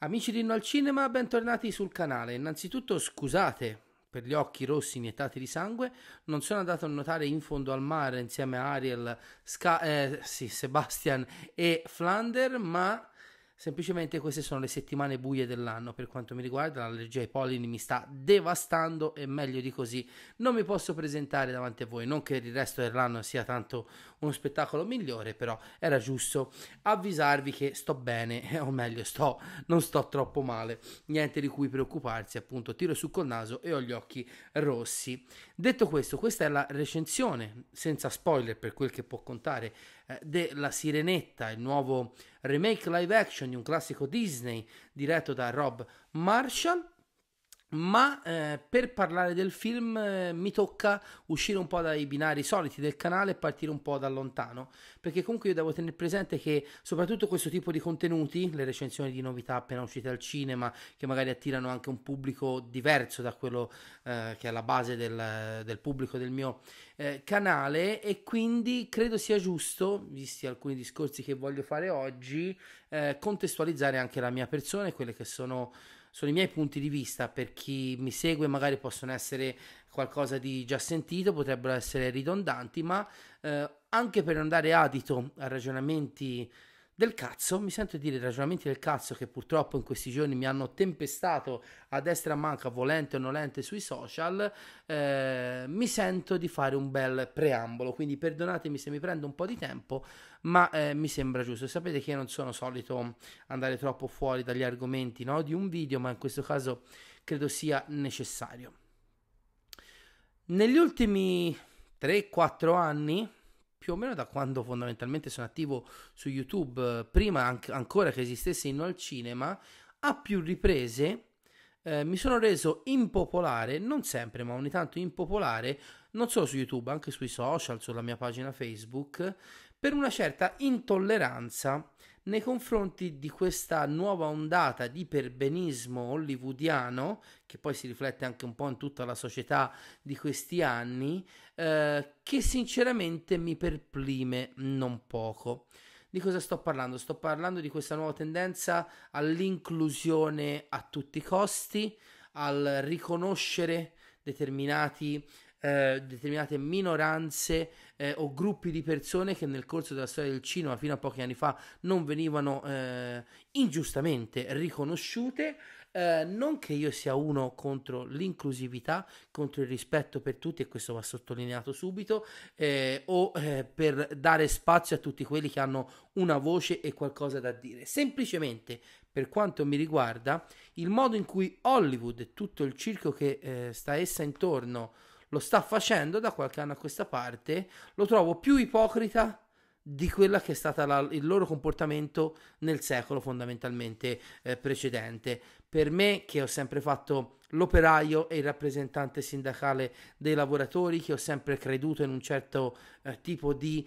Amici di No al Cinema, bentornati sul canale. Innanzitutto scusate per gli occhi rossi iniettati di sangue, non sono andato a nuotare in fondo al mare insieme a Ariel, Sebastian e Flander, ma semplicemente queste sono le settimane buie dell'anno. Per quanto mi riguarda, l'allergia ai pollini mi sta devastando e meglio di così non mi posso presentare davanti a voi. Non che il resto dell'anno sia tanto uno spettacolo migliore, però era giusto avvisarvi che sto bene, o meglio non sto troppo male, niente di cui preoccuparsi, appunto tiro su col naso e ho gli occhi rossi. Detto questo, questa è la recensione senza spoiler, per quel che può contare, della Sirenetta, il nuovo remake live action di un classico Disney diretto da Rob Marshall. Ma per parlare del film mi tocca uscire un po' dai binari soliti del canale e partire un po' da lontano, perché comunque io devo tenere presente che soprattutto questo tipo di contenuti, le recensioni di novità appena uscite al cinema, che magari attirano anche un pubblico diverso da quello che è la base del pubblico del mio canale, e quindi credo sia giusto, visti alcuni discorsi che voglio fare oggi, contestualizzare anche la mia persona e quelle che sono i miei punti di vista. Per chi mi segue magari possono essere qualcosa di già sentito, potrebbero essere ridondanti, ma anche per non dare adito a ragionamenti del cazzo, mi sento dire ragionamenti del cazzo che purtroppo in questi giorni mi hanno tempestato a destra e a manca, volente o nolente, sui social, mi sento di fare un bel preambolo, quindi perdonatemi se mi prendo un po' di tempo, ma mi sembra giusto. Sapete che io non sono solito andare troppo fuori dagli argomenti, no, di un video, ma in questo caso credo sia necessario. Negli ultimi 3-4 anni, più o meno da quando fondamentalmente sono attivo su YouTube, prima ancora che esistesse No al Cinema, a più riprese mi sono reso impopolare, non sempre ma ogni tanto impopolare, non solo su YouTube, anche sui social, sulla mia pagina Facebook, per una certa intolleranza nei confronti di questa nuova ondata di perbenismo hollywoodiano, che poi si riflette anche un po' in tutta la società di questi anni, che sinceramente mi perplime non poco. Di cosa sto parlando? Sto parlando di questa nuova tendenza all'inclusione a tutti i costi, al riconoscere determinate minoranze o gruppi di persone che nel corso della storia del cinema fino a pochi anni fa non venivano ingiustamente riconosciute. Non che io sia uno contro l'inclusività, contro il rispetto per tutti, e questo va sottolineato subito, per dare spazio a tutti quelli che hanno una voce e qualcosa da dire. Semplicemente, per quanto mi riguarda, il modo in cui Hollywood e tutto il circo che sta essa intorno lo sta facendo da qualche anno a questa parte, lo trovo più ipocrita di quella che è stata il loro comportamento nel secolo fondamentalmente precedente. Per me, che ho sempre fatto l'operaio e il rappresentante sindacale dei lavoratori, che ho sempre creduto in un certo tipo di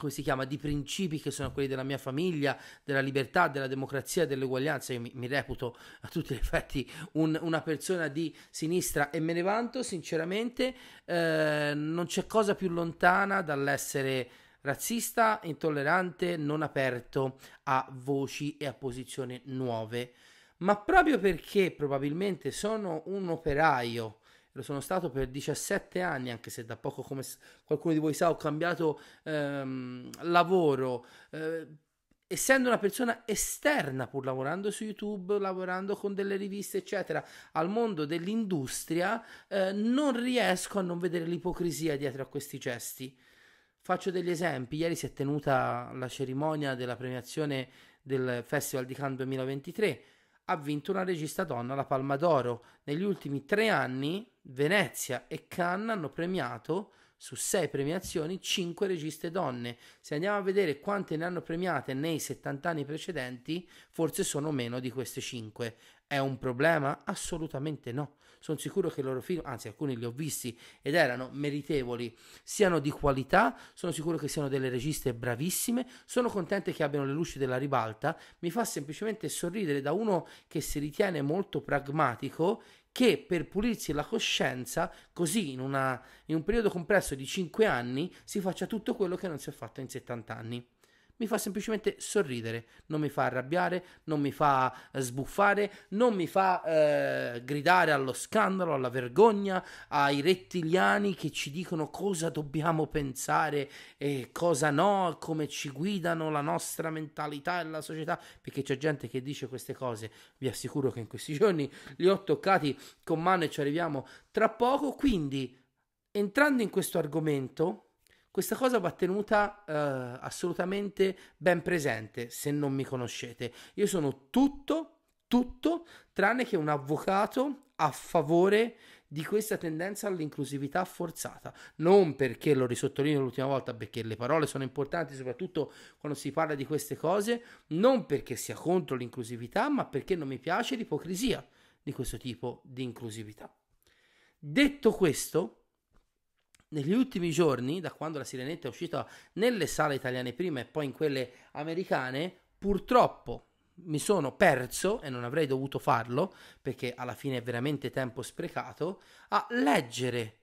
come si chiama, di principi che sono quelli della mia famiglia, della libertà, della democrazia, dell'uguaglianza, io mi reputo a tutti gli effetti una persona di sinistra e me ne vanto sinceramente. Non c'è cosa più lontana dall'essere razzista, intollerante, non aperto a voci e a posizioni nuove, ma proprio perché probabilmente sono un operaio, lo sono stato per 17 anni, anche se da poco, come qualcuno di voi sa, ho cambiato lavoro, essendo una persona esterna, pur lavorando su YouTube, lavorando con delle riviste eccetera, al mondo dell'industria, non riesco a non vedere l'ipocrisia dietro a questi gesti. Faccio degli esempi: ieri si è tenuta la cerimonia della premiazione del Festival di Cannes 2023, ha vinto una regista donna la Palma d'Oro. Negli ultimi 3 anni Venezia e Cannes hanno premiato, su 6 premiazioni, 5 registe donne. Se andiamo a vedere quante ne hanno premiate nei 70 anni precedenti, forse sono meno di queste 5. È un problema? Assolutamente no. Sono sicuro che i loro film, anzi alcuni li ho visti ed erano meritevoli, siano di qualità, sono sicuro che siano delle registe bravissime, sono contento che abbiano le luci della ribalta, mi fa semplicemente sorridere da uno che si ritiene molto pragmatico, che per pulirsi la coscienza, così in un periodo compresso di 5 anni, si faccia tutto quello che non si è fatto in 70 anni. Mi fa semplicemente sorridere, non mi fa arrabbiare, non mi fa sbuffare, non mi fa gridare allo scandalo, alla vergogna, ai rettiliani che ci dicono cosa dobbiamo pensare e cosa no, come ci guidano la nostra mentalità e la società, perché c'è gente che dice queste cose, vi assicuro che in questi giorni li ho toccati con mano e ci arriviamo tra poco, quindi entrando in questo argomento... Questa cosa va tenuta assolutamente ben presente se non mi conoscete. Io sono tutto tranne che un avvocato a favore di questa tendenza all'inclusività forzata. Non perché, lo risottolineo l'ultima volta, perché le parole sono importanti soprattutto quando si parla di queste cose, non perché sia contro l'inclusività, ma perché non mi piace l'ipocrisia di questo tipo di inclusività. Detto questo, negli ultimi giorni, da quando La Sirenetta è uscita nelle sale italiane prima e poi in quelle americane, purtroppo mi sono perso, e non avrei dovuto farlo, perché alla fine è veramente tempo sprecato, a leggere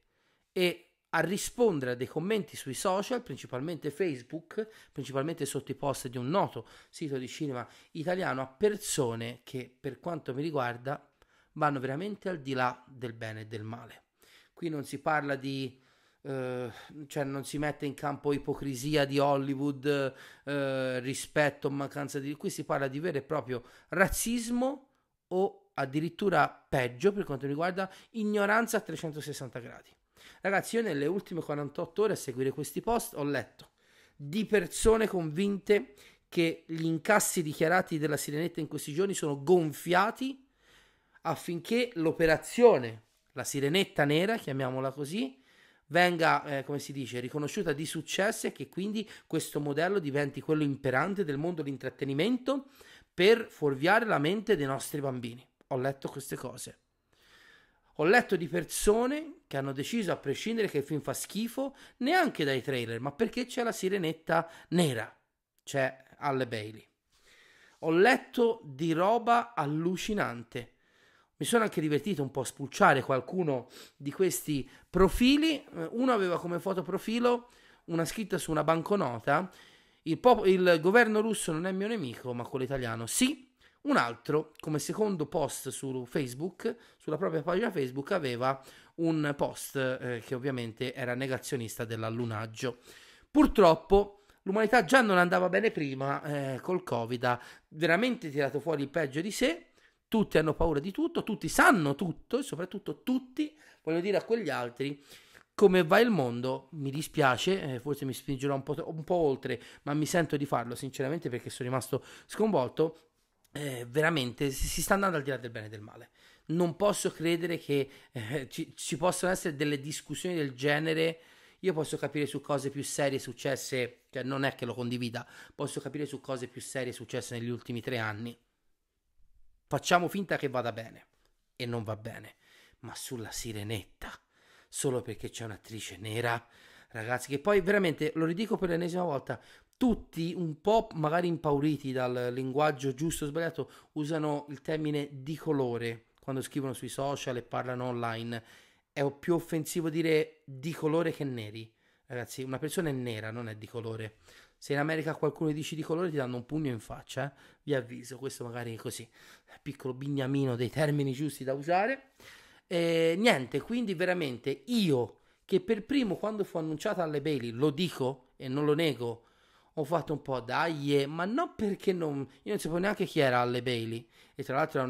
e a rispondere a dei commenti sui social, principalmente Facebook, principalmente sotto i post di un noto sito di cinema italiano, a persone che, per quanto mi riguarda, vanno veramente al di là del bene e del male. Qui non si parla di... cioè non si mette in campo ipocrisia di Hollywood, rispetto, mancanza di... Qui si parla di vero e proprio razzismo o addirittura peggio per quanto mi riguarda ignoranza a 360 gradi. Ragazzi, io nelle ultime 48 ore a seguire questi post ho letto di persone convinte che gli incassi dichiarati della Sirenetta in questi giorni sono gonfiati affinché l'operazione La Sirenetta Nera, chiamiamola così, venga, come si dice, riconosciuta di successo e che quindi questo modello diventi quello imperante del mondo dell'intrattenimento per fuorviare la mente dei nostri bambini. Ho letto queste cose. Ho letto di persone che hanno deciso, a prescindere che il film fa schifo, neanche dai trailer, ma perché c'è la Sirenetta Nera, c'è Halle Bailey. Ho letto di roba allucinante. Mi sono anche divertito un po' a spulciare qualcuno di questi profili. Uno aveva come fotoprofilo una scritta su una banconota: il governo russo non è mio nemico, ma quello italiano sì. Un altro, come secondo post su Facebook, sulla propria pagina Facebook, aveva un post che ovviamente era negazionista dell'allunaggio. Purtroppo l'umanità già non andava bene prima, col Covid ha veramente tirato fuori il peggio di sé. Tutti hanno paura di tutto, tutti sanno tutto e soprattutto tutti vogliono dire a quegli altri come va il mondo. Mi dispiace, forse mi spingerò un po' oltre, ma mi sento di farlo sinceramente perché sono rimasto sconvolto. Veramente si sta andando al di là del bene e del male. Non posso credere che ci possano essere delle discussioni del genere. Io posso capire su cose più serie successe, cioè non è che lo condivida, posso capire su cose più serie successe negli ultimi 3 anni. Facciamo finta che vada bene, e non va bene, ma sulla Sirenetta, solo perché c'è un'attrice nera, ragazzi, che poi veramente, lo ridico per l'ennesima volta, tutti un po' magari impauriti dal linguaggio giusto o sbagliato, usano il termine di colore quando scrivono sui social e parlano online. È più offensivo dire di colore che neri, ragazzi, una persona è nera, non è di colore. Se in America qualcuno dici di colore ti danno un pugno in faccia, vi avviso, questo magari è così, piccolo bignamino dei termini giusti da usare. Niente, quindi veramente io, che per primo quando fu annunciata Halle Bailey, lo dico e non lo nego, ho fatto un po' dai, ma no, perché io non sapevo neanche chi era Halle Bailey, e tra l'altro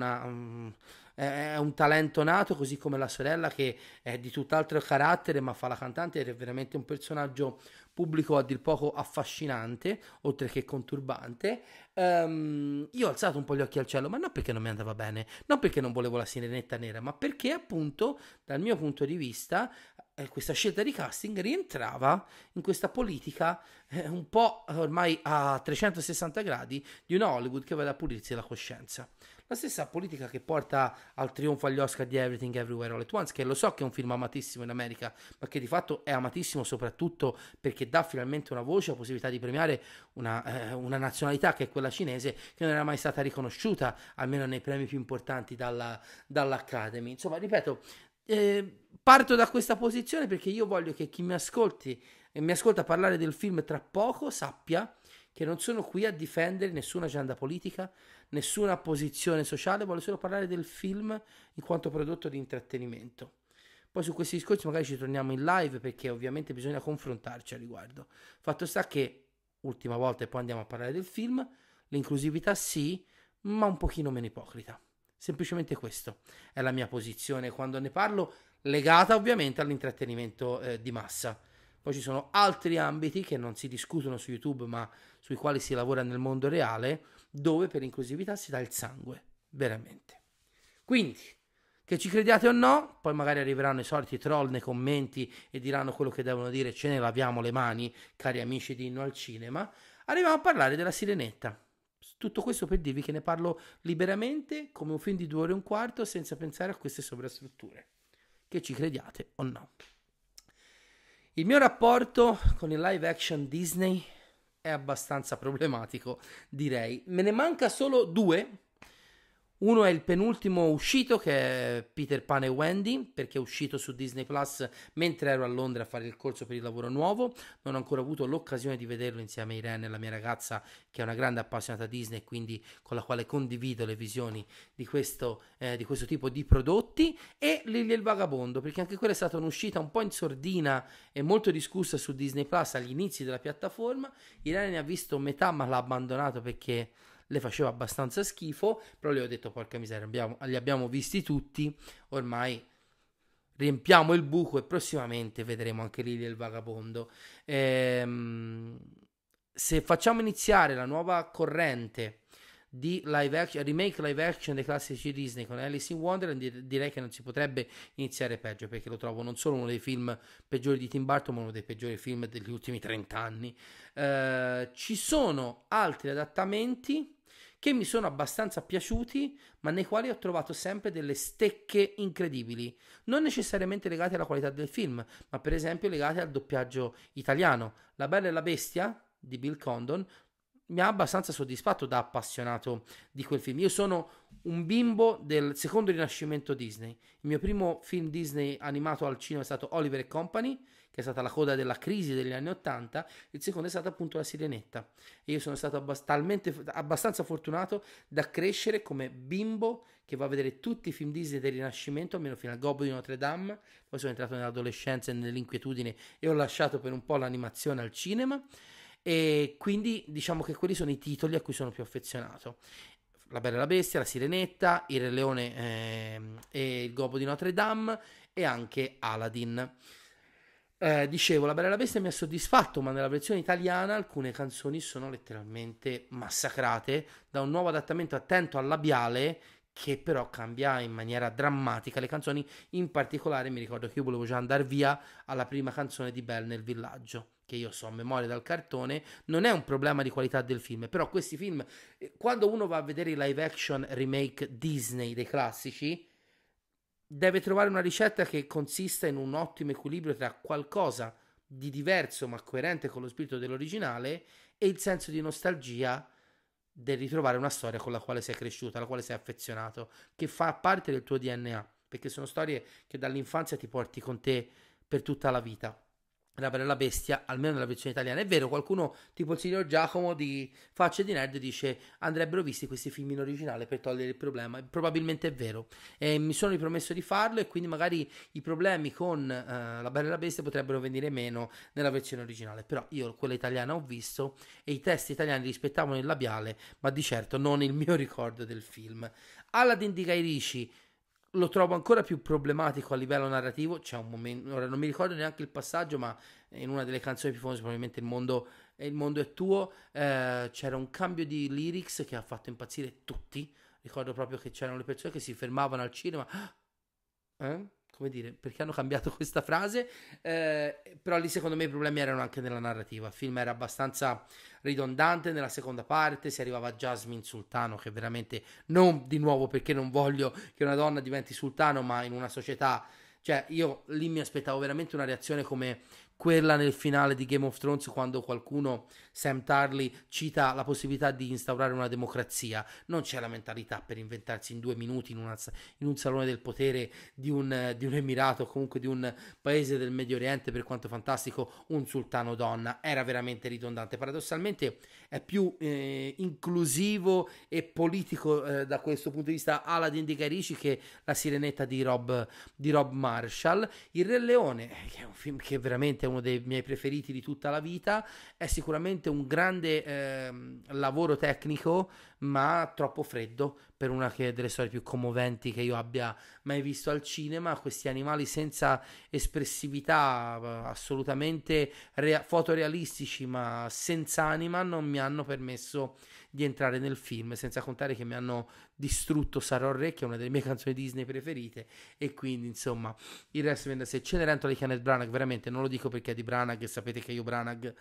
è un talento nato, così come la sorella che è di tutt'altro carattere ma fa la cantante ed è veramente un personaggio pubblico a dir poco affascinante, oltre che conturbante. Io ho alzato un po' gli occhi al cielo, ma non perché non mi andava bene, non perché non volevo la Sirenetta Nera, ma perché appunto dal mio punto di vista questa scelta di casting rientrava in questa politica un po' ormai a 360 gradi di una Hollywood che va a pulirsi la coscienza. la stessa politica che porta al trionfo agli Oscar di Everything Everywhere All at Once, che lo so che è un film amatissimo in America, ma che di fatto è amatissimo soprattutto perché dà finalmente una voce, la possibilità di premiare una nazionalità che è quella cinese, che non era mai stata riconosciuta, almeno nei premi più importanti, dall'Academy. Insomma, ripeto, parto da questa posizione perché io voglio che chi mi ascolti e mi ascolta parlare del film tra poco sappia che non sono qui a difendere nessuna agenda politica, nessuna posizione sociale, voglio solo parlare del film in quanto prodotto di intrattenimento. Poi su questi discorsi magari ci torniamo in live perché ovviamente bisogna confrontarci al riguardo. Fatto sta che, ultima volta e poi andiamo a parlare del film, l'inclusività sì, ma un pochino meno ipocrita. Semplicemente questo è la mia posizione quando ne parlo, legata ovviamente all'intrattenimento di massa. Poi ci sono altri ambiti che non si discutono su YouTube, ma sui quali si lavora nel mondo reale, dove per inclusività si dà il sangue, veramente. Quindi, che ci crediate o no, poi magari arriveranno i soliti troll nei commenti e diranno quello che devono dire, ce ne laviamo le mani, cari amici di Inno al Cinema. Arriviamo a parlare della Sirenetta. Tutto questo per dirvi che ne parlo liberamente, come un film di 2 ore e un quarto, senza pensare a queste sovrastrutture. Che ci crediate o no. Il mio rapporto con il live action Disney è abbastanza problematico, direi. Me ne manca solo 2. Uno è il penultimo uscito, che è Peter Pan e Wendy, perché è uscito su Disney Plus mentre ero a Londra a fare il corso per il lavoro nuovo. Non ho ancora avuto l'occasione di vederlo insieme a Irene, la mia ragazza, che è una grande appassionata Disney, quindi con la quale condivido le visioni di questo tipo di prodotti. E Lily e il Vagabondo, perché anche quella è stata un'uscita un po' in sordina e molto discussa su Disney Plus agli inizi della piattaforma. Irene ne ha visto metà ma l'ha abbandonato perché le faceva abbastanza schifo, però le ho detto porca miseria, li abbiamo visti tutti, ormai riempiamo il buco e prossimamente vedremo anche Lily e il Vagabondo. Se facciamo iniziare la nuova corrente di live action, remake live action dei classici Disney con Alice in Wonderland, direi che non si potrebbe iniziare peggio, perché lo trovo non solo uno dei film peggiori di Tim Burton, ma uno dei peggiori film degli ultimi 30 anni. Ci sono altri adattamenti che mi sono abbastanza piaciuti, ma nei quali ho trovato sempre delle stecche incredibili, non necessariamente legate alla qualità del film, ma per esempio legate al doppiaggio italiano. La Bella e la Bestia di Bill Condon mi ha abbastanza soddisfatto da appassionato di quel film. Io sono un bimbo del secondo rinascimento Disney. Il mio primo film Disney animato al cinema è stato Oliver e Company, che è stata la coda della crisi degli anni '80, il secondo è stato appunto La Sirenetta. E io sono stato abbastanza fortunato da crescere come bimbo che va a vedere tutti i film Disney del Rinascimento, almeno fino al Gobbo di Notre Dame. Poi sono entrato nell'adolescenza e nell'inquietudine e ho lasciato per un po' l'animazione al cinema. E quindi diciamo che quelli sono i titoli a cui sono più affezionato. La Bella e la Bestia, La Sirenetta, Il Re Leone e Il Gobbo di Notre Dame e anche Aladdin. Dicevo, La Bella e la Bestia mi ha soddisfatto, ma nella versione italiana alcune canzoni sono letteralmente massacrate da un nuovo adattamento attento al labiale, che però cambia in maniera drammatica le canzoni. In particolare mi ricordo che io volevo già andare via alla prima canzone di Belle nel villaggio, che io so a memoria dal cartone. Non è un problema di qualità del film, però questi film, quando uno va a vedere i live action remake Disney dei classici, deve trovare una ricetta che consista in un ottimo equilibrio tra qualcosa di diverso ma coerente con lo spirito dell'originale e il senso di nostalgia del ritrovare una storia con la quale sei cresciuto, alla quale sei affezionato, che fa parte del tuo DNA, perché sono storie che dall'infanzia ti porti con te per tutta la vita. La Bella e la Bestia, almeno nella versione italiana. È vero, qualcuno, tipo il signor Giacomo di Facce di Nerd, dice andrebbero visti questi film in originale per togliere il problema. Probabilmente è vero. Mi sono ripromesso di farlo e quindi magari i problemi con La Bella e la Bestia potrebbero venire meno nella versione originale. Però io quella italiana ho visto e i testi italiani rispettavano il labiale, ma di certo non il mio ricordo del film. Aladdin di Gairishi lo trovo ancora più problematico a livello narrativo. C'è un momento, ora non mi ricordo neanche il passaggio, ma in una delle canzoni più famose, probabilmente il mondo è tuo, c'era un cambio di lyrics che ha fatto impazzire tutti. Ricordo proprio che c'erano le persone che si fermavano al cinema, come dire, perché hanno cambiato questa frase, però lì secondo me i problemi erano anche nella narrativa. Il film era abbastanza ridondante. Nella seconda parte si arrivava a Jasmine Sultano, che veramente, non di nuovo perché non voglio che una donna diventi sultano, ma in una società, cioè io lì mi aspettavo veramente una reazione come quella nel finale di Game of Thrones, quando qualcuno, Sam Tarly, cita la possibilità di instaurare una democrazia. Non c'è la mentalità per inventarsi in 2 minuti in un salone del potere di un emirato, o comunque di un paese del Medio Oriente, per quanto fantastico, un sultano donna. Era veramente ridondante. Paradossalmente è più inclusivo e politico da questo punto di vista Aladdin di Gairishi che La Sirenetta di Rob Marshall. Il Re Leone, che è un film che veramente uno dei miei preferiti di tutta la vita, è sicuramente un grande lavoro tecnico, ma troppo freddo per una delle storie più commoventi che io abbia mai visto al cinema. Questi animali senza espressività, assolutamente fotorealistici ma senza anima, non mi hanno permesso di entrare nel film, senza contare che mi hanno distrutto Sarò Re, che è una delle mie canzoni Disney preferite, e quindi insomma il resto viene da sé. Cenerentola di Kenneth Branagh, veramente non lo dico perché è di Branagh, sapete che io Branagh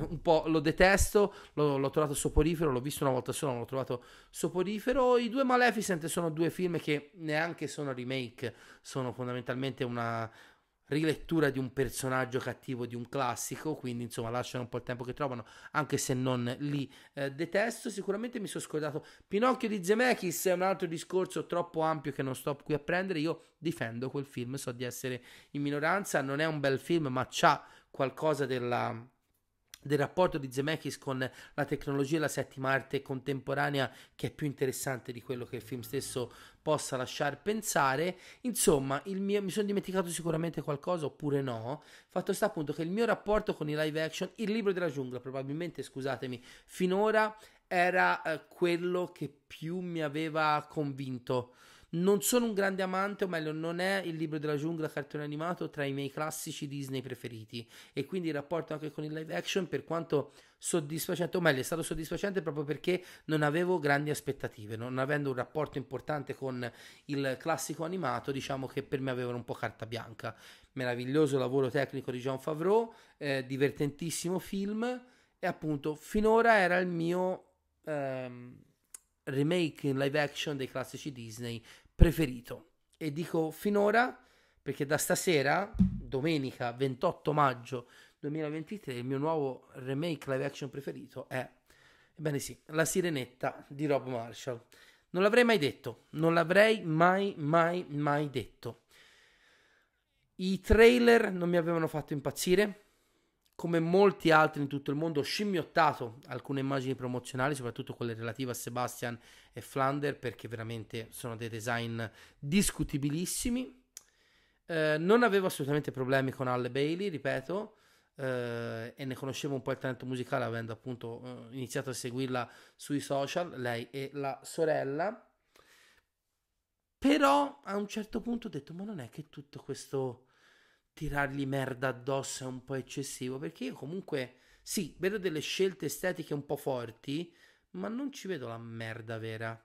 un po' lo detesto, l'ho trovato soporifero, l'ho visto una volta sola, l'ho trovato soporifero. I due Maleficent sono 2 film che neanche sono remake, sono fondamentalmente una rilettura di un personaggio cattivo di un classico, quindi insomma lasciano un po' il tempo che trovano, anche se non li detesto. Sicuramente mi sono scordato Pinocchio di Zemeckis, è un altro discorso troppo ampio che non sto qui a prendere. Io difendo quel film, so di essere in minoranza, non è un bel film ma c'ha qualcosa del rapporto di Zemeckis con la tecnologia e la settima arte contemporanea che è più interessante di quello che il film stesso possa lasciar pensare. Insomma, mi sono dimenticato sicuramente qualcosa oppure no? Fatto sta appunto che il mio rapporto con i live action, Il Libro della Giungla probabilmente, scusatemi, finora era quello che più mi aveva convinto. Non sono un grande amante, o meglio, non è Il Libro della Giungla cartone animato tra i miei classici Disney preferiti, e quindi il rapporto anche con il live action, per quanto soddisfacente, o meglio è stato soddisfacente proprio perché non avevo grandi aspettative, non avendo un rapporto importante con il classico animato, diciamo che per me avevano un po' carta bianca. Meraviglioso lavoro tecnico di John Favreau, divertentissimo film, e appunto finora era il mio remake in live action dei classici Disney preferito. E dico finora perché da stasera, domenica 28 maggio 2023, il mio nuovo remake live action preferito è, ebbene sì, La Sirenetta di Rob Marshall. Non l'avrei mai detto, non l'avrei mai detto. I trailer non mi avevano fatto impazzire, come molti altri in tutto il mondo. Ho scimmiottato alcune immagini promozionali, soprattutto quelle relative a Sebastian e Flounder, perché veramente sono dei design discutibilissimi. Non avevo assolutamente problemi con Halle Bailey, ripeto, e ne conoscevo un po' il talento musicale, avendo appunto iniziato a seguirla sui social, lei e la sorella. Però a un certo punto ho detto, ma non è che tutto questo tirargli merda addosso è un po' eccessivo, perché io comunque sì, vedo delle scelte estetiche un po' forti, ma non ci vedo la merda vera.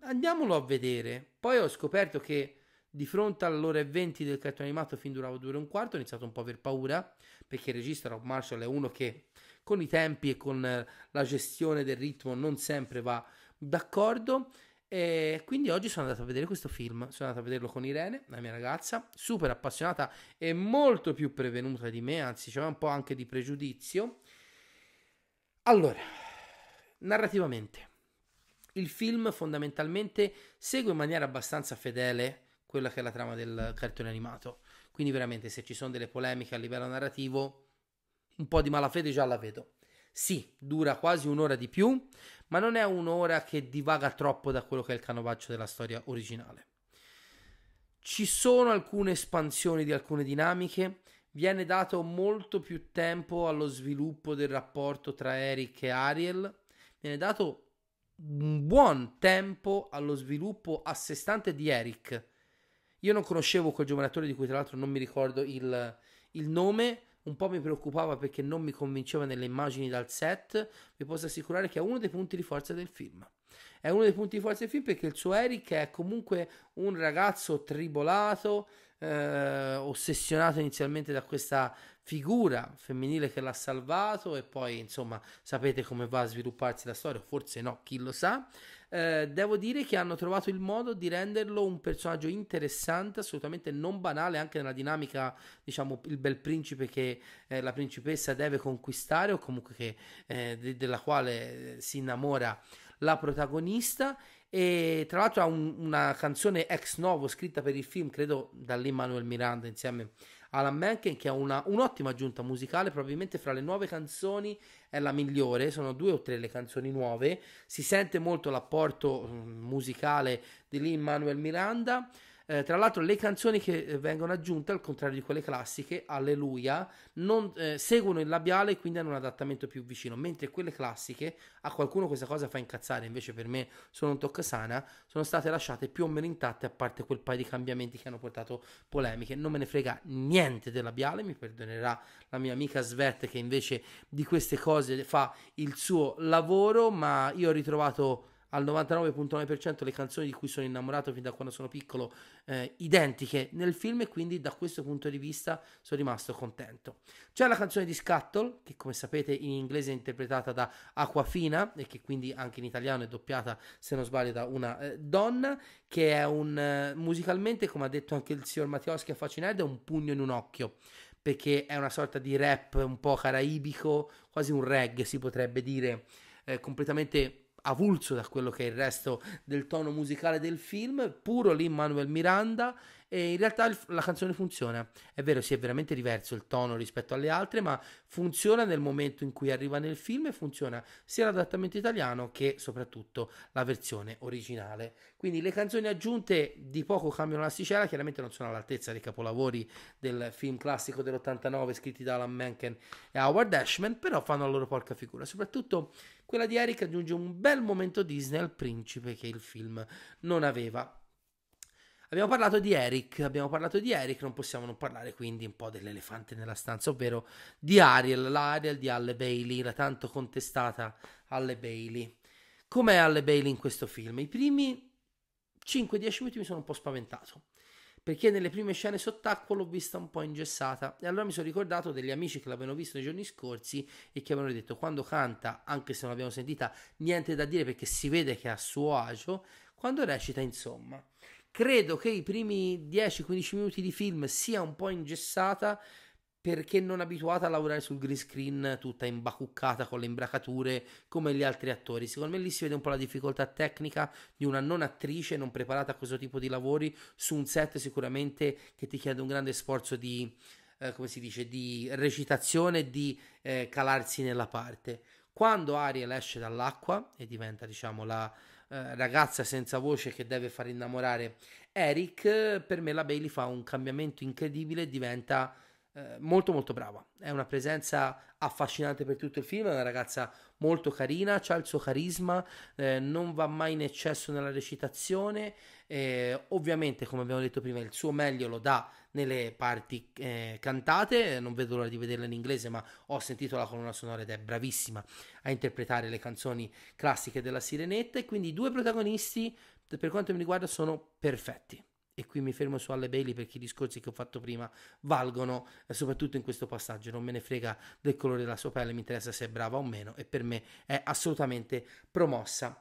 Andiamolo a vedere. Poi ho scoperto che di fronte all'ora e 20 del cartone animato fin durava 2 ore e un quarto, ho iniziato un po' a aver paura, perché il regista Rob Marshall è uno che con i tempi e con la gestione del ritmo non sempre va d'accordo. E quindi oggi sono andato a vedere questo film, sono andato a vederlo con Irene, la mia ragazza, super appassionata e molto più prevenuta di me, anzi c'era un po' anche di pregiudizio. Allora, narrativamente il film fondamentalmente segue in maniera abbastanza fedele quella che è la trama del cartone animato, quindi veramente se ci sono delle polemiche a livello narrativo un po' di malafede già la vedo. Sì, dura quasi un'ora di più, ma non è un'ora che divaga troppo da quello che è il canovaccio della storia originale. Ci sono alcune espansioni di alcune dinamiche, viene dato molto più tempo allo sviluppo del rapporto tra Eric e Ariel, viene dato un buon tempo allo sviluppo a sé stante di Eric. Io non conoscevo quel giovane attore di cui tra l'altro non mi ricordo il nome. Un po' mi preoccupava perché non mi convinceva nelle immagini dal set. Vi posso assicurare che è uno dei punti di forza del film. È uno dei punti di forza del film perché il suo Eric è comunque un ragazzo tribolato, ossessionato inizialmente da questa figura femminile che l'ha salvato, e poi insomma sapete come va a svilupparsi la storia, forse no, chi lo sa. Devo dire che hanno trovato il modo di renderlo un personaggio interessante, assolutamente non banale, anche nella dinamica, diciamo, il bel principe che la principessa deve conquistare, o comunque che, della quale si innamora la protagonista. E tra l'altro ha una canzone ex novo scritta per il film, credo da Lin-Manuel Miranda insieme a Alan Menken, che ha un'ottima aggiunta musicale, probabilmente fra le nuove canzoni è la migliore, sono 2 o 3 le canzoni nuove, si sente molto l'apporto musicale di Lin-Manuel Miranda. Tra l'altro le canzoni che vengono aggiunte, al contrario di quelle classiche, Alleluia, non seguono il labiale e quindi hanno un adattamento più vicino, mentre quelle classiche, a qualcuno questa cosa fa incazzare, invece per me sono un toccasana, sono state lasciate più o meno intatte, a parte quel paio di cambiamenti che hanno portato polemiche. Non me ne frega niente del labiale, mi perdonerà la mia amica Svet che invece di queste cose fa il suo lavoro, ma io ho ritrovato al 99.9% le canzoni di cui sono innamorato fin da quando sono piccolo, identiche nel film, e quindi da questo punto di vista sono rimasto contento. C'è la canzone di Scuttle, che come sapete in inglese è interpretata da Awkwafina e che quindi anche in italiano è doppiata, se non sbaglio, da una donna, che è musicalmente, come ha detto anche il signor Mattioschi a Facci Nerd, è un pugno in un occhio, perché è una sorta di rap un po' caraibico, quasi un reggae si potrebbe dire, completamente avulso da quello che è il resto del tono musicale del film, puro Lin-Manuel Miranda, e in realtà la canzone funziona. È vero, sì, è veramente diverso il tono rispetto alle altre, ma funziona nel momento in cui arriva nel film, e funziona sia l'adattamento italiano che soprattutto la versione originale. Quindi le canzoni aggiunte di poco cambiano l'asticella, chiaramente non sono all'altezza dei capolavori del film classico dell'89 scritti da Alan Menken e Howard Ashman, però fanno la loro porca figura. Soprattutto quella di Eric aggiunge un bel momento Disney al principe che il film non aveva. Abbiamo parlato di Eric, non possiamo non parlare quindi un po' dell'elefante nella stanza, ovvero di Ariel, l'Ariel di Halle Bailey, la tanto contestata Halle Bailey. Com'è Halle Bailey in questo film? I primi 5-10 minuti mi sono un po' spaventato, perché nelle prime scene sott'acqua l'ho vista un po' ingessata, e allora mi sono ricordato degli amici che l'avevano visto nei giorni scorsi e che avevano detto: quando canta, anche se non l'abbiamo sentita, niente da dire perché si vede che è a suo agio, quando recita insomma. Credo che i primi 10-15 minuti di film sia un po' ingessata, perché non abituata a lavorare sul green screen tutta imbacuccata con le imbracature come gli altri attori. Secondo me lì si vede un po' la difficoltà tecnica di una non attrice, non preparata a questo tipo di lavori, su un set sicuramente che ti chiede un grande sforzo di, come si dice, di recitazione, di calarsi nella parte. Quando Ariel esce dall'acqua e diventa, diciamo, la ragazza senza voce che deve far innamorare Eric, per me la Bailey fa un cambiamento incredibile e diventa molto molto brava. È una presenza affascinante per tutto il film, è una ragazza molto carina, ha il suo carisma, non va mai in eccesso nella recitazione, ovviamente come abbiamo detto prima il suo meglio lo dà nelle parti cantate. Non vedo l'ora di vederla in inglese, ma ho sentito la colonna sonora ed è bravissima a interpretare le canzoni classiche della Sirenetta, e quindi i due protagonisti per quanto mi riguarda sono perfetti. E qui mi fermo su Halle Bailey, perché i discorsi che ho fatto prima valgono, soprattutto in questo passaggio. Non me ne frega del colore della sua pelle, mi interessa se è brava o meno, e per me è assolutamente promossa.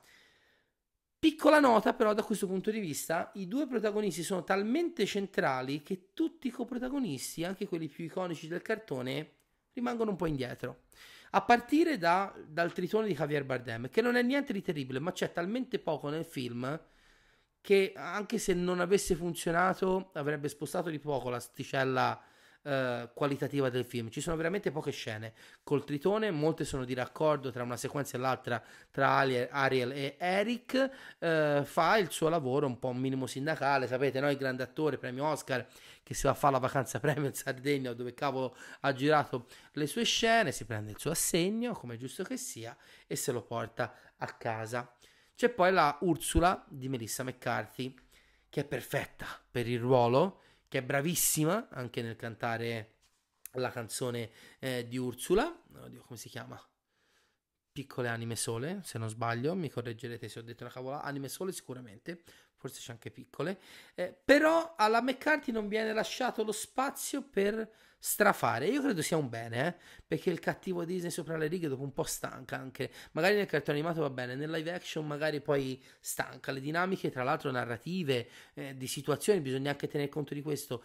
Piccola nota però: da questo punto di vista i due protagonisti sono talmente centrali che tutti i coprotagonisti, anche quelli più iconici del cartone, rimangono un po' indietro, a partire dal tritone di Javier Bardem, che non è niente di terribile, ma c'è talmente poco nel film che anche se non avesse funzionato avrebbe spostato di poco l'asticella qualitativa del film. Ci sono veramente poche scene col tritone, molte sono di raccordo tra una sequenza e l'altra, tra Ariel e Eric. Fa il suo lavoro un po' un minimo sindacale, sapete, no? Il grande attore, premio Oscar, che si va a fare la vacanza premio in Sardegna, dove cavolo ha girato le sue scene, si prende il suo assegno, come è giusto che sia, e se lo porta a casa. C'è poi la Ursula di Melissa McCarthy, che è perfetta per il ruolo, che è bravissima anche nel cantare la canzone di Ursula. Oddio, come si chiama? Piccole anime sole, se non sbaglio, mi correggerete se ho detto una cavola. Anime sole sicuramente, forse c'è anche piccole, però alla McCarthy non viene lasciato lo spazio per strafare. Io credo sia un bene, perché il cattivo Disney sopra le righe dopo un po' stanca anche, magari nel cartone animato va bene, nel live action magari poi stanca, le dinamiche tra l'altro narrative, di situazioni, bisogna anche tener conto di questo.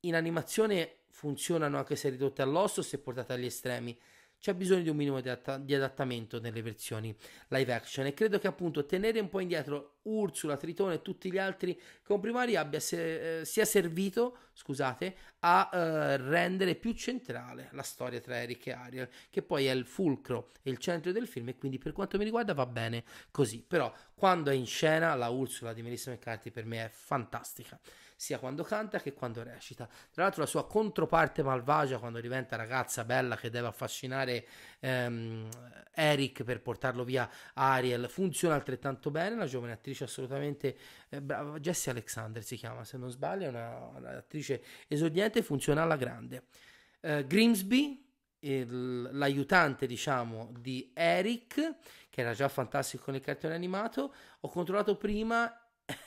In animazione funzionano anche se ridotte all'osso, se portate agli estremi. C'è bisogno di un minimo di adattamento nelle versioni live action, e credo che appunto tenere un po' indietro Ursula, Tritone e tutti gli altri comprimari abbia sia servito, scusate, a rendere più centrale la storia tra Eric e Ariel, che poi è il fulcro e il centro del film, e quindi per quanto mi riguarda va bene così. Però quando è in scena la Ursula di Melissa McCarthy per me è fantastica, sia quando canta che quando recita. Tra l'altro la sua controparte malvagia, quando diventa ragazza bella che deve affascinare Eric per portarlo via Ariel, funziona altrettanto bene. La giovane attrice assolutamente brava, Jessie Alexander si chiama se non sbaglio, è un'attrice esordiente, funziona alla grande. Grimsby, l'aiutante diciamo di Eric, che era già fantastico con il cartone animato, ho controllato prima,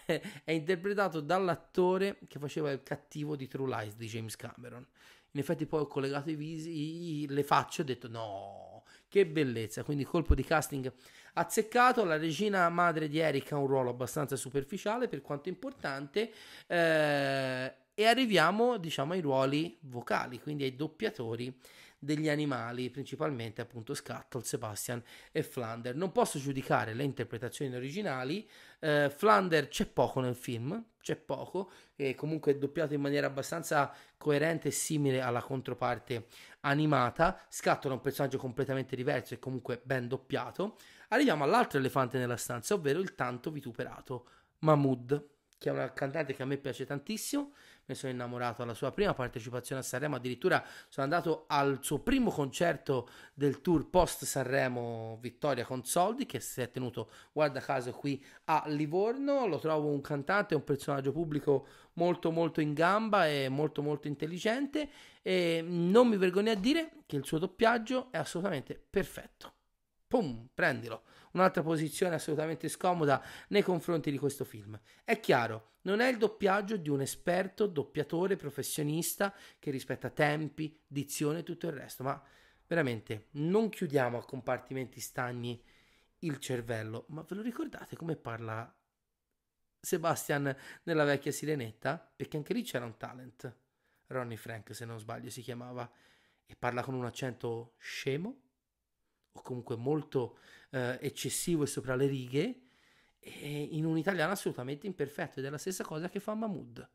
è interpretato dall'attore che faceva il cattivo di True Lies di James Cameron. In effetti poi ho collegato i visi, le facce, ho detto no, che bellezza, quindi colpo di casting azzeccato. La regina madre di Eric ha un ruolo abbastanza superficiale per quanto importante, e arriviamo diciamo ai ruoli vocali, quindi ai doppiatori degli animali, principalmente appunto Scuttle, Sebastian e Flounder. Non posso giudicare le interpretazioni originali, Flounder c'è poco nel film, c'è poco, e comunque è doppiato in maniera abbastanza coerente e simile alla controparte animata. Scuttle è un personaggio completamente diverso e comunque ben doppiato. Arriviamo all'altro elefante nella stanza, ovvero il tanto vituperato Mahmoud, che è una cantante che a me piace tantissimo, mi sono innamorato alla sua prima partecipazione a Sanremo, addirittura sono andato al suo primo concerto del tour post Sanremo Vittoria con Soldi, che si è tenuto guarda caso qui a Livorno. Lo trovo un cantante, un personaggio pubblico molto molto in gamba e molto molto intelligente, e non mi vergogno a dire che il suo doppiaggio è assolutamente perfetto. Pum, prendilo. Un'altra posizione assolutamente scomoda nei confronti di questo film. È chiaro, non è il doppiaggio di un esperto doppiatore professionista che rispetta tempi, dizione e tutto il resto, ma veramente non chiudiamo a compartimenti stagni il cervello. Ma ve lo ricordate come parla Sebastian nella vecchia Sirenetta? Perché anche lì c'era un talent, Ronnie Frank se non sbaglio si chiamava, e parla con un accento scemo o comunque molto eccessivo e sopra le righe, e in un italiano assolutamente imperfetto, ed è la stessa cosa che fa Mahmoud,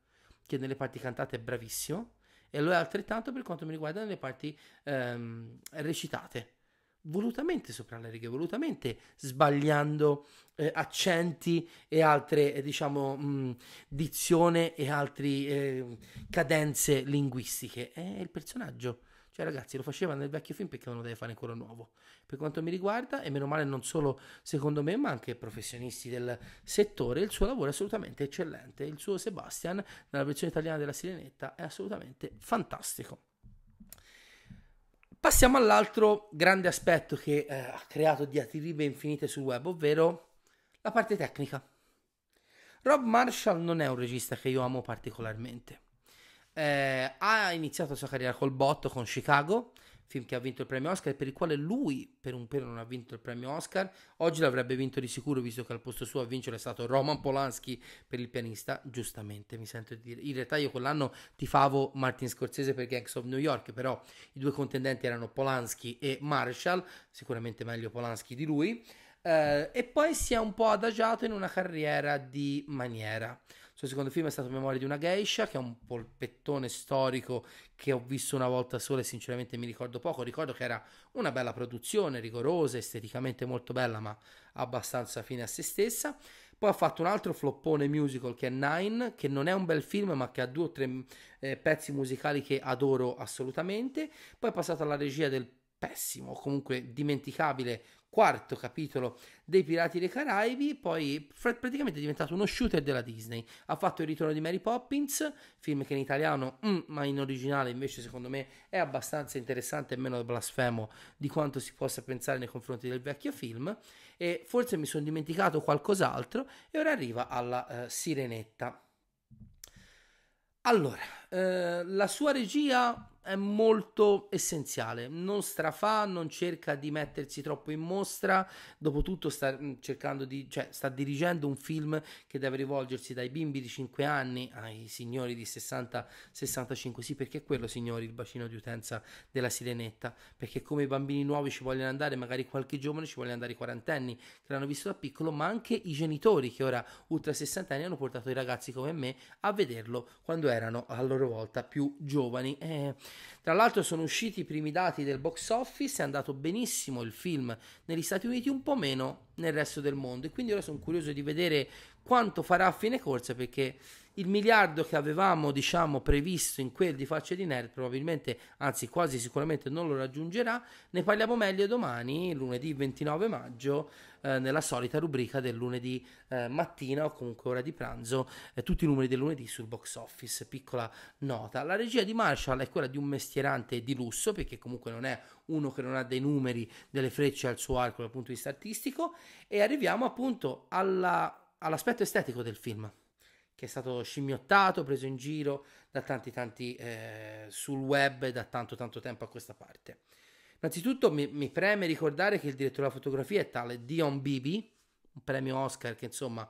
che nelle parti cantate è bravissimo e lo è altrettanto per quanto mi riguarda nelle parti recitate, volutamente sopra le righe, volutamente sbagliando accenti e altre diciamo dizione e altre cadenze linguistiche. È il personaggio. Cioè ragazzi, lo faceva nel vecchio film, perché non lo deve fare in quello nuovo? Per quanto mi riguarda, e meno male non solo secondo me, ma anche professionisti del settore, il suo lavoro è assolutamente eccellente. Il suo Sebastian, nella versione italiana della Sirenetta, è assolutamente fantastico. Passiamo all'altro grande aspetto che ha creato diatribe infinite sul web, ovvero la parte tecnica. Rob Marshall non è un regista che io amo particolarmente. Ha iniziato la sua carriera col botto con Chicago, film che ha vinto il premio Oscar e per il quale lui per un pelo non ha vinto il premio Oscar. Oggi l'avrebbe vinto di sicuro, visto che al posto suo a vincere è stato Roman Polanski per Il pianista, giustamente mi sento di dire. In realtà io quell'anno tifavo Martin Scorsese per Gangs of New York, però i due contendenti erano Polanski e Marshall, sicuramente meglio Polanski di lui. E poi si è un po' adagiato in una carriera di maniera. Il suo secondo film è stato Memoria di una geisha, che è un polpettone storico che ho visto una volta sola e sinceramente mi ricordo poco. Ricordo che era una bella produzione, rigorosa, esteticamente molto bella, ma abbastanza fine a se stessa. Poi ha fatto un altro floppone musical che è Nine, che non è un bel film ma che ha due o tre pezzi musicali che adoro assolutamente. Poi è passato alla regia del pessimo, comunque dimenticabile quarto capitolo dei Pirati dei Caraibi, poi praticamente è diventato uno shooter della Disney. Ha fatto Il ritorno di Mary Poppins, film che in italiano, ma in originale invece secondo me è abbastanza interessante e meno blasfemo di quanto si possa pensare nei confronti del vecchio film, e forse mi sono dimenticato qualcos'altro, e ora arriva alla Sirenetta. Allora, la sua regia è molto essenziale, non strafà, non cerca di mettersi troppo in mostra, dopotutto sta cercando di, sta dirigendo un film che deve rivolgersi dai bimbi di 5 anni ai signori di 60-65, sì, perché è quello, signori, il bacino di utenza della Sirenetta, perché come i bambini nuovi ci vogliono andare, magari qualche giovane ci vogliono andare i quarantenni che l'hanno visto da piccolo, ma anche i genitori che ora ultra sessantenni hanno portato i ragazzi come me a vederlo quando erano a loro volta più giovani. Tra l'altro sono usciti i primi dati del box office, è andato benissimo il film negli Stati Uniti, un po' meno nel resto del mondo, e quindi ora sono curioso di vedere quanto farà a fine corsa, perché il miliardo che avevamo, diciamo, previsto in quel di Facce di Nerd probabilmente, anzi quasi sicuramente, non lo raggiungerà. Ne parliamo meglio domani, lunedì 29 maggio, nella solita rubrica del lunedì mattina o comunque ora di pranzo, tutti i numeri del lunedì sul box office. Piccola nota: la regia di Marshall è quella di un mestierante di lusso, perché comunque non è uno che non ha dei numeri, delle frecce al suo arco dal punto di vista artistico, e arriviamo appunto all'aspetto estetico del film, che è stato scimmiottato, preso in giro da tanti sul web da tanto tempo a questa parte. Innanzitutto mi preme ricordare che il direttore della fotografia è tale Dion Beebe, un premio Oscar che insomma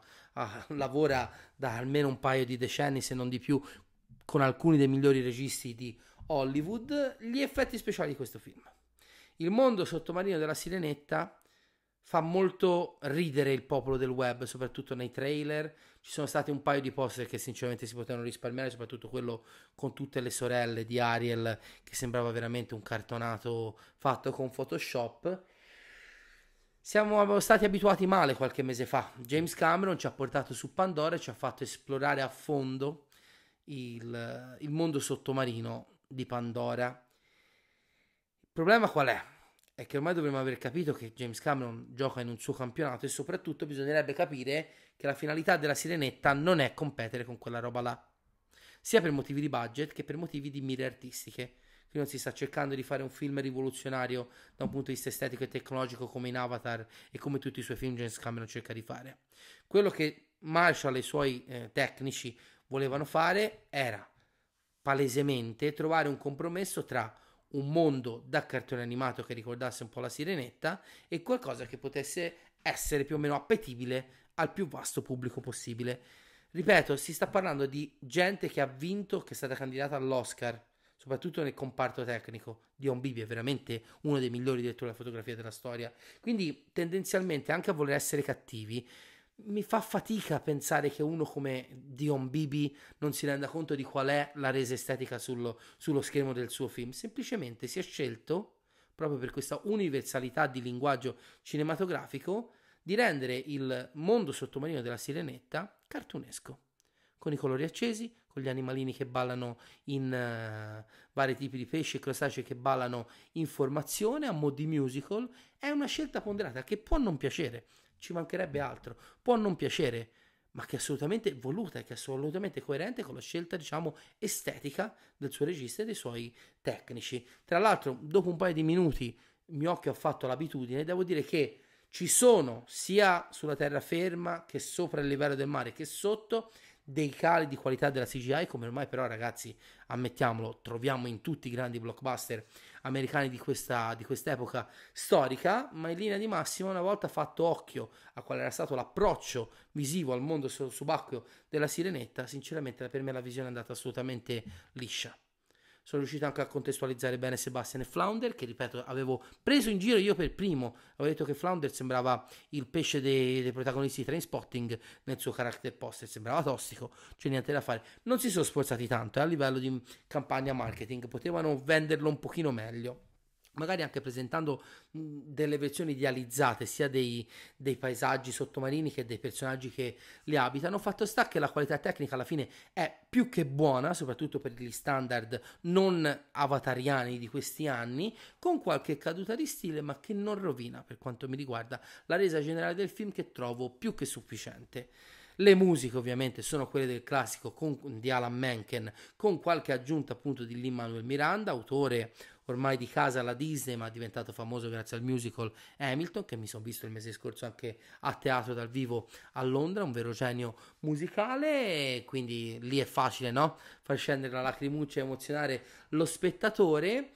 lavora da almeno un paio di decenni, se non di più, con alcuni dei migliori registi di Hollywood. Gli effetti speciali di questo film, il mondo sottomarino della Sirenetta, fa molto ridere il popolo del web, soprattutto nei trailer. Ci sono stati un paio di poster che sinceramente si potevano risparmiare, soprattutto quello con tutte le sorelle di Ariel, che sembrava veramente un cartonato fatto con Photoshop. Siamo stati abituati male qualche mese fa. James Cameron ci ha portato su Pandora e ci ha fatto esplorare a fondo il mondo sottomarino di Pandora. Il problema qual è? È che ormai dovremmo aver capito che James Cameron gioca in un suo campionato, e soprattutto bisognerebbe capire che la finalità della Sirenetta non è competere con quella roba là, sia per motivi di budget che per motivi di mire artistiche. Qui non si sta cercando di fare un film rivoluzionario da un punto di vista estetico e tecnologico come in Avatar e come tutti i suoi film James Cameron cerca di fare. Quello che Marshall e i suoi tecnici volevano fare era palesemente trovare un compromesso tra un mondo da cartone animato che ricordasse un po' la Sirenetta e qualcosa che potesse essere più o meno appetibile al più vasto pubblico possibile. Ripeto, si sta parlando di gente che ha vinto, che è stata candidata all'Oscar, soprattutto nel comparto tecnico. Dion Beebe è veramente uno dei migliori direttori della fotografia della storia, quindi tendenzialmente, anche a voler essere cattivi, mi fa fatica pensare che uno come Dion Beebe non si renda conto di qual è la resa estetica sullo schermo del suo film. Semplicemente si è scelto, proprio per questa universalità di linguaggio cinematografico, di rendere il mondo sottomarino della Sirenetta cartunesco, con i colori accesi, con gli animalini che ballano in vari tipi di pesci e crostacei che ballano in formazione a mo' di musical. È una scelta ponderata che può non piacere, ci mancherebbe altro, può non piacere, ma che è assolutamente voluta e che è assolutamente coerente con la scelta, diciamo, estetica del suo regista e dei suoi tecnici. Tra l'altro, dopo un paio di minuti, il mio occhio ha fatto l'abitudine, devo dire che ci sono, sia sulla terraferma che sopra il livello del mare che sotto, dei cali di qualità della CGI, come ormai però, ragazzi, ammettiamolo, troviamo in tutti i grandi blockbuster americani di quest'epoca storica, ma in linea di massima, una volta fatto occhio a qual era stato l'approccio visivo al mondo subacqueo della Sirenetta, sinceramente per me la visione è andata assolutamente liscia. Sono riuscito anche a contestualizzare bene Sebastian e Flounder, che, ripeto, avevo preso in giro io per primo. Avevo detto che Flounder sembrava il pesce dei protagonisti di Trainspotting nel suo character poster, sembrava tossico, c'è niente da fare. Non si sono sforzati tanto a livello di campagna marketing, potevano venderlo un pochino meglio. magari anche presentando delle versioni idealizzate sia dei paesaggi sottomarini che dei personaggi che li abitano. Fatto sta che la qualità tecnica alla fine è più che buona, soprattutto per gli standard non avatariani di questi anni, con qualche caduta di stile, ma che non rovina, per quanto mi riguarda, la resa generale del film, che trovo più che sufficiente. Le musiche ovviamente sono quelle del classico di Alan Menken, con qualche aggiunta appunto di Lin-Manuel Miranda, autore ormai di casa alla Disney, ma è diventato famoso grazie al musical Hamilton, che mi sono visto il mese scorso anche a teatro dal vivo a Londra, un vero genio musicale, quindi lì è facile, no? Far scendere la lacrimuccia e emozionare lo spettatore.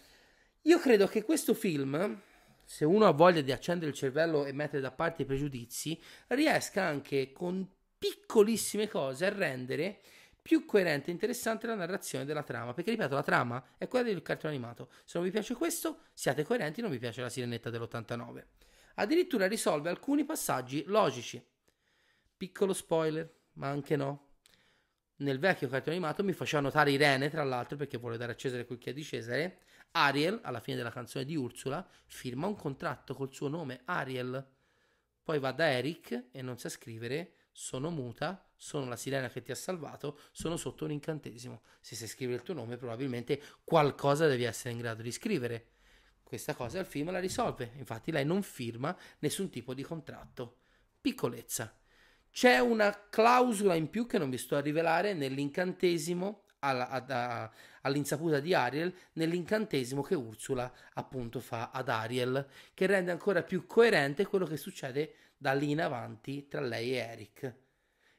Io credo che questo film, se uno ha voglia di accendere il cervello e mettere da parte i pregiudizi, riesca anche con piccolissime cose a rendere più coerente e interessante la narrazione della trama, perché ripeto, la trama è quella del cartone animato. Se non vi piace questo, siate coerenti, non vi piace La Sirenetta dell'89. Addirittura risolve alcuni passaggi logici. Piccolo spoiler, ma anche no. Nel vecchio cartone animato mi faceva notare Irene, tra l'altro, perché vuole dare a Cesare quel che è di Cesare. Ariel, alla fine della canzone di Ursula, firma un contratto col suo nome, Ariel. Poi va da Eric e non sa scrivere. Sono muta, sono la sirena che ti ha salvato, sono sotto un incantesimo. Se si scrive il tuo nome, probabilmente qualcosa devi essere in grado di scrivere. Questa cosa il film la risolve. Infatti lei non firma nessun tipo di contratto. Piccolezza. C'è una clausola in più che non vi sto a rivelare nell'incantesimo, all'insaputa di Ariel, nell'incantesimo che Ursula appunto fa ad Ariel, che rende ancora più coerente quello che succede da lì in avanti tra lei e Eric.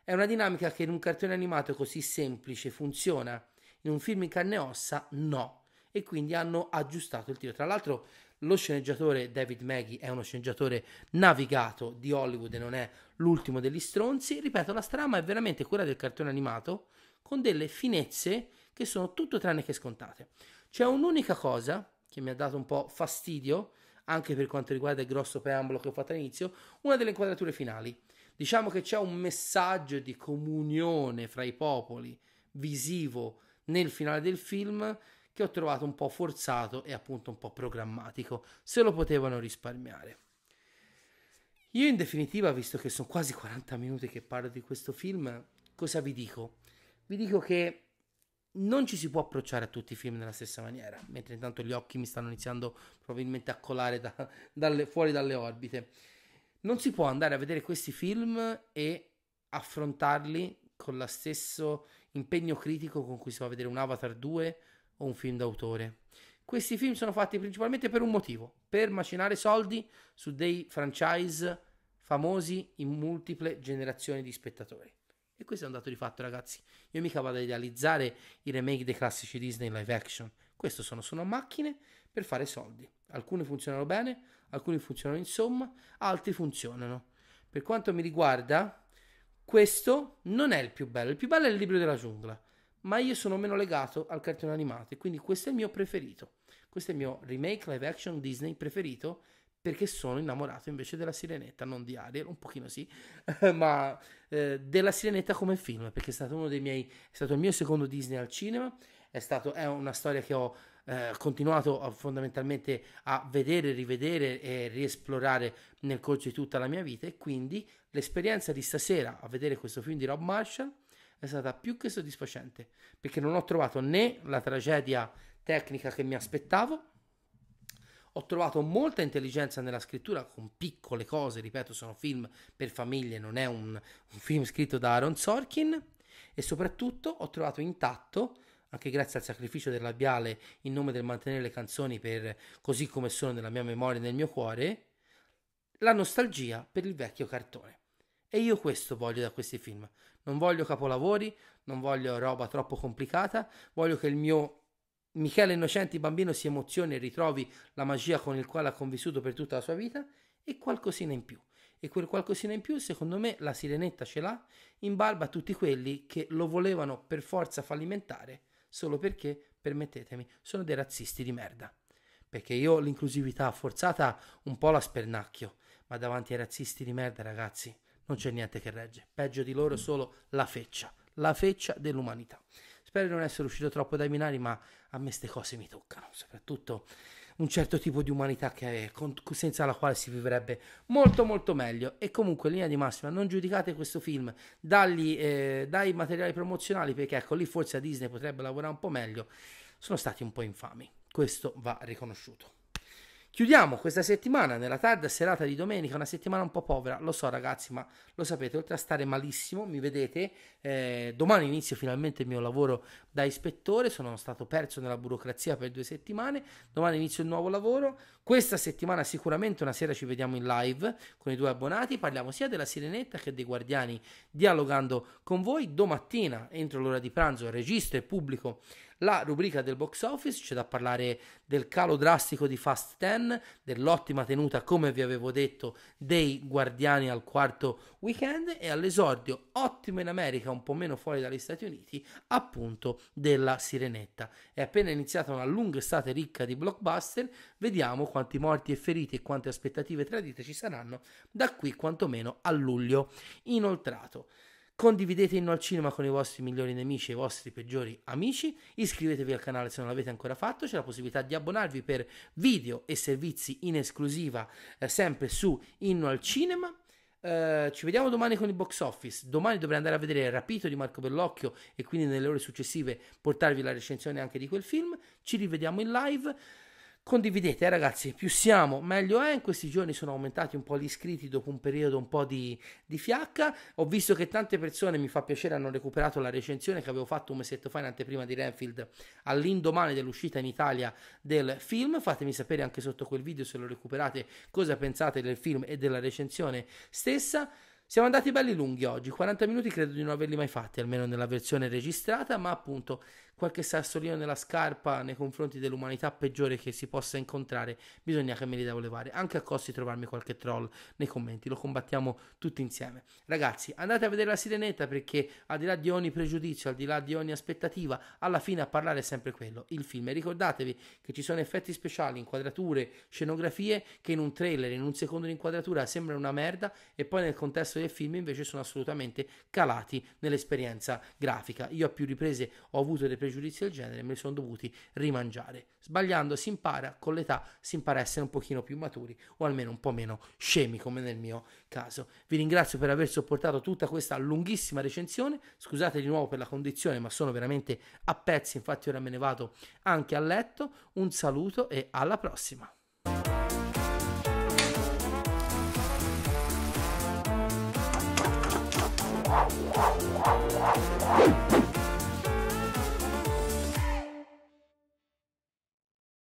È una dinamica che in un cartone animato così semplice funziona, in un film in carne e ossa no, e quindi hanno aggiustato il tiro. Tra l'altro lo sceneggiatore David Magee è uno sceneggiatore navigato di Hollywood e non è l'ultimo degli stronzi. Ripeto, la trama è veramente quella del cartone animato, con delle finezze che sono tutto tranne che scontate. C'è un'unica cosa che mi ha dato un po' fastidio, anche per quanto riguarda il grosso preambolo che ho fatto all'inizio, una delle inquadrature finali. Diciamo che c'è un messaggio di comunione fra i popoli visivo nel finale del film che ho trovato un po' forzato e appunto un po' programmatico. Se lo potevano risparmiare. Io in definitiva, visto che sono quasi 40 minuti che parlo di questo film, cosa vi dico? Vi dico che non ci si può approcciare a tutti i film nella stessa maniera, mentre intanto gli occhi mi stanno iniziando probabilmente a colare fuori dalle orbite. Non si può andare a vedere questi film e affrontarli con lo stesso impegno critico con cui si va a vedere un Avatar 2 o un film d'autore. Questi film sono fatti principalmente per un motivo, per macinare soldi su dei franchise famosi in multiple generazioni di spettatori. E questo è un dato di fatto, ragazzi. Io mica vado ad idealizzare i remake dei classici Disney live action. Questo sono solo macchine per fare soldi. Alcuni funzionano bene, alcuni funzionano insomma, altri funzionano. Per quanto mi riguarda, questo non è il più bello. Il più bello è Il Libro della Giungla, ma io sono meno legato al cartone animato e quindi questo è il mio preferito. Questo è il mio remake live action Disney preferito, perché sono innamorato invece della Sirenetta, non di Ariel, un pochino sì, ma della Sirenetta come film, perché è stato uno dei miei, è stato il mio secondo Disney al cinema, è una storia che ho continuato fondamentalmente a vedere, rivedere e riesplorare nel corso di tutta la mia vita, e quindi l'esperienza di stasera a vedere questo film di Rob Marshall è stata più che soddisfacente, perché non ho trovato né la tragedia tecnica che mi aspettavo. Ho trovato molta intelligenza nella scrittura, con piccole cose, ripeto, sono film per famiglie, non è un film scritto da Aaron Sorkin, e soprattutto ho trovato intatto, anche grazie al sacrificio del labiale in nome del mantenere le canzoni per così come sono nella mia memoria e nel mio cuore, la nostalgia per il vecchio cartone. E io questo voglio da questi film, non voglio capolavori, non voglio roba troppo complicata, voglio che il mio Michele Innocenti bambino si emozioni e ritrovi la magia con il quale ha convissuto per tutta la sua vita, e qualcosina in più. E quel qualcosina in più, secondo me, la Sirenetta ce l'ha in barba a tutti quelli che lo volevano per forza fallimentare, solo perché, permettetemi, sono dei razzisti di merda. Perché io l'inclusività forzata un po' la spernacchio, ma davanti ai razzisti di merda, ragazzi, non c'è niente che regge. Peggio di loro solo la feccia dell'umanità. Spero di non essere uscito troppo dai binari, ma a me ste cose mi toccano, soprattutto un certo tipo di umanità che è, senza la quale si vivrebbe molto molto meglio. E comunque in linea di massima non giudicate questo film dai materiali promozionali, perché ecco lì forse a Disney potrebbe lavorare un po' meglio, sono stati un po' infami, questo va riconosciuto. Chiudiamo questa settimana nella tarda serata di domenica, una settimana un po' povera, lo so ragazzi, ma lo sapete, oltre a stare malissimo, mi vedete, domani inizio finalmente il mio lavoro da ispettore, sono stato perso nella burocrazia per 2 settimane, domani inizio il nuovo lavoro, questa settimana sicuramente una sera ci vediamo in live con i 2 abbonati, parliamo sia della Sirenetta che dei Guardiani dialogando con voi, domattina entro l'ora di pranzo registro e pubblico la rubrica del box office, c'è da parlare del calo drastico di Fast 10, dell'ottima tenuta, come vi avevo detto, dei Guardiani al quarto weekend e all'esordio, ottimo in America, un po' meno fuori dagli Stati Uniti, appunto della Sirenetta. È appena iniziata una lunga estate ricca di blockbuster, vediamo quanti morti e feriti e quante aspettative tradite ci saranno da qui quantomeno a luglio inoltrato. Condividete Inno al Cinema con i vostri migliori nemici e i vostri peggiori amici, iscrivetevi al canale se non l'avete ancora fatto, c'è la possibilità di abbonarvi per video e servizi in esclusiva sempre su Inno al Cinema. Ci vediamo domani con il box office, domani dovrei andare a vedere Rapito di Marco Bellocchio e quindi nelle ore successive portarvi la recensione anche di quel film, ci rivediamo in live. Condividete ragazzi, più siamo meglio è, in questi giorni sono aumentati un po' gli iscritti dopo un periodo un po' di fiacca, ho visto che tante persone, mi fa piacere, hanno recuperato la recensione che avevo fatto un mesetto fa in anteprima di Renfield all'indomani dell'uscita in Italia del film, fatemi sapere anche sotto quel video se lo recuperate cosa pensate del film e della recensione stessa. Siamo andati belli lunghi oggi, 40 minuti credo di non averli mai fatti, almeno nella versione registrata, ma appunto qualche sassolino nella scarpa nei confronti dell'umanità peggiore che si possa incontrare, bisogna che me li devo levare, anche a costo di trovarmi qualche troll nei commenti, lo combattiamo tutti insieme. Ragazzi, andate a vedere La Sirenetta perché al di là di ogni pregiudizio, al di là di ogni aspettativa, alla fine a parlare è sempre quello, il film. E ricordatevi che ci sono effetti speciali, inquadrature, scenografie che in un trailer, in un secondo di inquadratura sembrano una merda e poi nel contesto del film invece sono assolutamente calati nell'esperienza grafica. Io a più riprese ho avuto dei pregiudizi del genere, me li sono dovuti rimangiare. Sbagliando si impara, con l'età si impara a essere un pochino più maturi o almeno un po' meno scemi come nel mio caso. Vi ringrazio per aver sopportato tutta questa lunghissima recensione, scusate di nuovo per la condizione ma sono veramente a pezzi, infatti ora me ne vado anche a letto, un saluto e alla prossima.